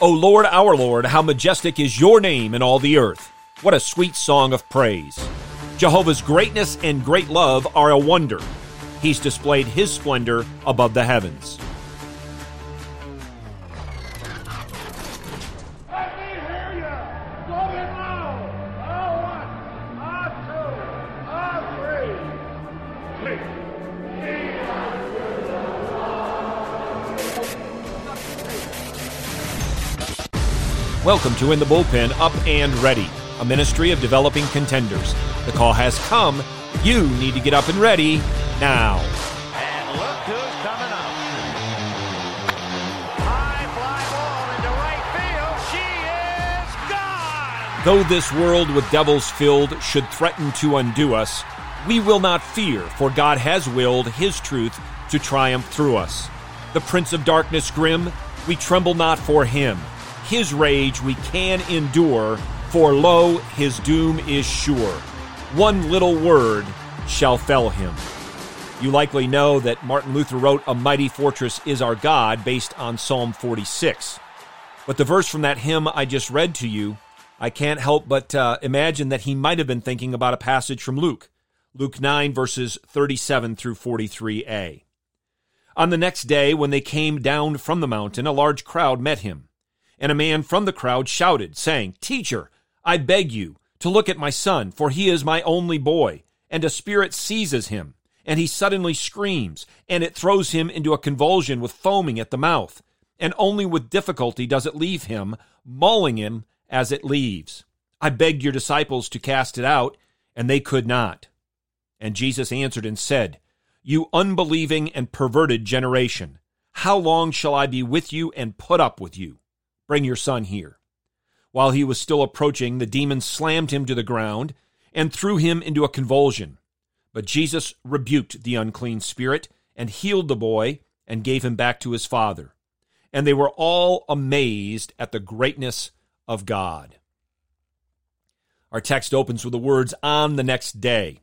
O Lord, our Lord, how majestic is your name in all the earth. What a sweet song of praise. Jehovah's greatness and great love are a wonder. He's displayed his splendor above the heavens. Welcome to In the Bullpen, Up and Ready, a ministry of developing contenders. The call has come. You need to get up and ready now. And look who's coming up. High fly ball into right field. She is gone! Though this world with devils filled should threaten to undo us, we will not fear, for God has willed His truth to triumph through us. The Prince of Darkness grim, we tremble not for Him. His rage we can endure, for lo, his doom is sure. One little word shall fell him. You likely know that Martin Luther wrote A Mighty Fortress is Our God based on Psalm 46. But the verse from that hymn I just read to you, I can't help but imagine that he might have been thinking about a passage from Luke, Luke 9 verses 37 through 43a. On the next day, when they came down from the mountain, a large crowd met him. And a man from the crowd shouted, saying, "Teacher, I beg you to look at my son, for he is my only boy, and a spirit seizes him, and he suddenly screams, and it throws him into a convulsion with foaming at the mouth, and only with difficulty does it leave him, mauling him as it leaves. I begged your disciples to cast it out, and they could not." And Jesus answered and said, "You unbelieving and perverted generation, how long shall I be with you and put up with you? Bring your son here." While he was still approaching, the demon slammed him to the ground and threw him into a convulsion. But Jesus rebuked the unclean spirit and healed the boy and gave him back to his father. And they were all amazed at the greatness of God. Our text opens with the words, "on the next day."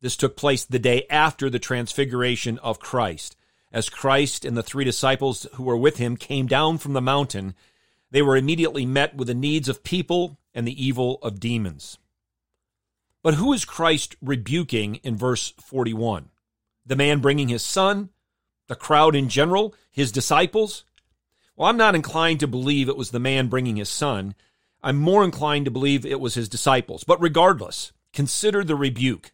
This took place the day after the transfiguration of Christ. As Christ and the three disciples who were with him came down from the mountain, they were immediately met with the needs of people and the evil of demons. But who is Christ rebuking in verse 41? The man bringing his son? The crowd in general? His disciples? Well, I'm not inclined to believe it was the man bringing his son. I'm more inclined to believe it was his disciples. But regardless, consider the rebuke.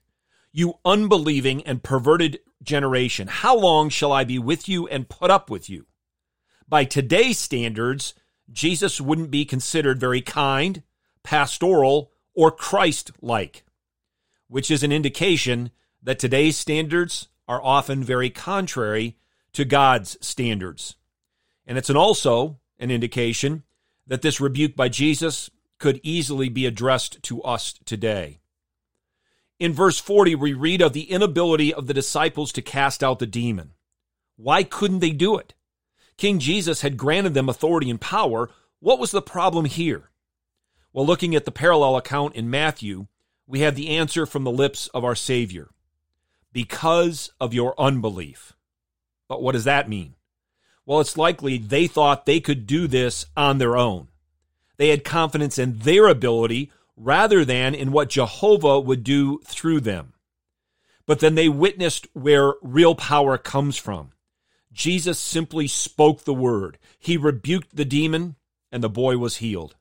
"You unbelieving and perverted generation, how long shall I be with you and put up with you?" By today's standards, Jesus wouldn't be considered very kind, pastoral, or Christ-like, which is an indication that today's standards are often very contrary to God's standards. And it's also an indication that this rebuke by Jesus could easily be addressed to us today. In verse 40, we read of the inability of the disciples to cast out the demon. Why couldn't they do it? King Jesus had granted them authority and power. What was the problem here? Well, looking at the parallel account in Matthew, we have the answer from the lips of our Savior: "Because of your unbelief." But what does that mean? Well, it's likely they thought they could do this on their own. They had confidence in their ability rather than in what Jehovah would do through them. But then they witnessed where real power comes from. Jesus simply spoke the word. He rebuked the demon, and the boy was healed.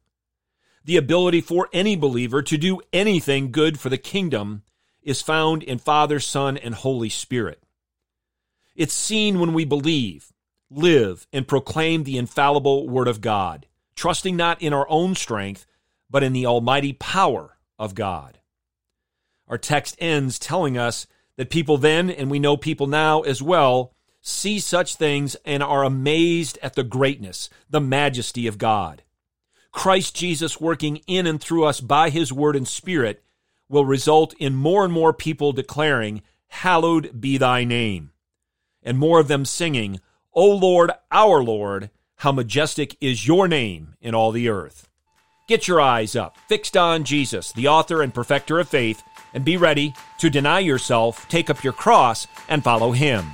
The ability for any believer to do anything good for the kingdom is found in Father, Son, and Holy Spirit. It's seen when we believe, live, and proclaim the infallible Word of God, trusting not in our own strength, but in the almighty power of God. Our text ends telling us that people then, and we know people now as well, see such things and are amazed at the greatness, the majesty of God. Christ Jesus working in and through us by his word and spirit will result in more and more people declaring, "Hallowed be thy name," and more of them singing, "O Lord, our Lord, how majestic is your name in all the earth." Get your eyes up, fixed on Jesus, the author and perfecter of faith, and be ready to deny yourself, take up your cross, and follow him.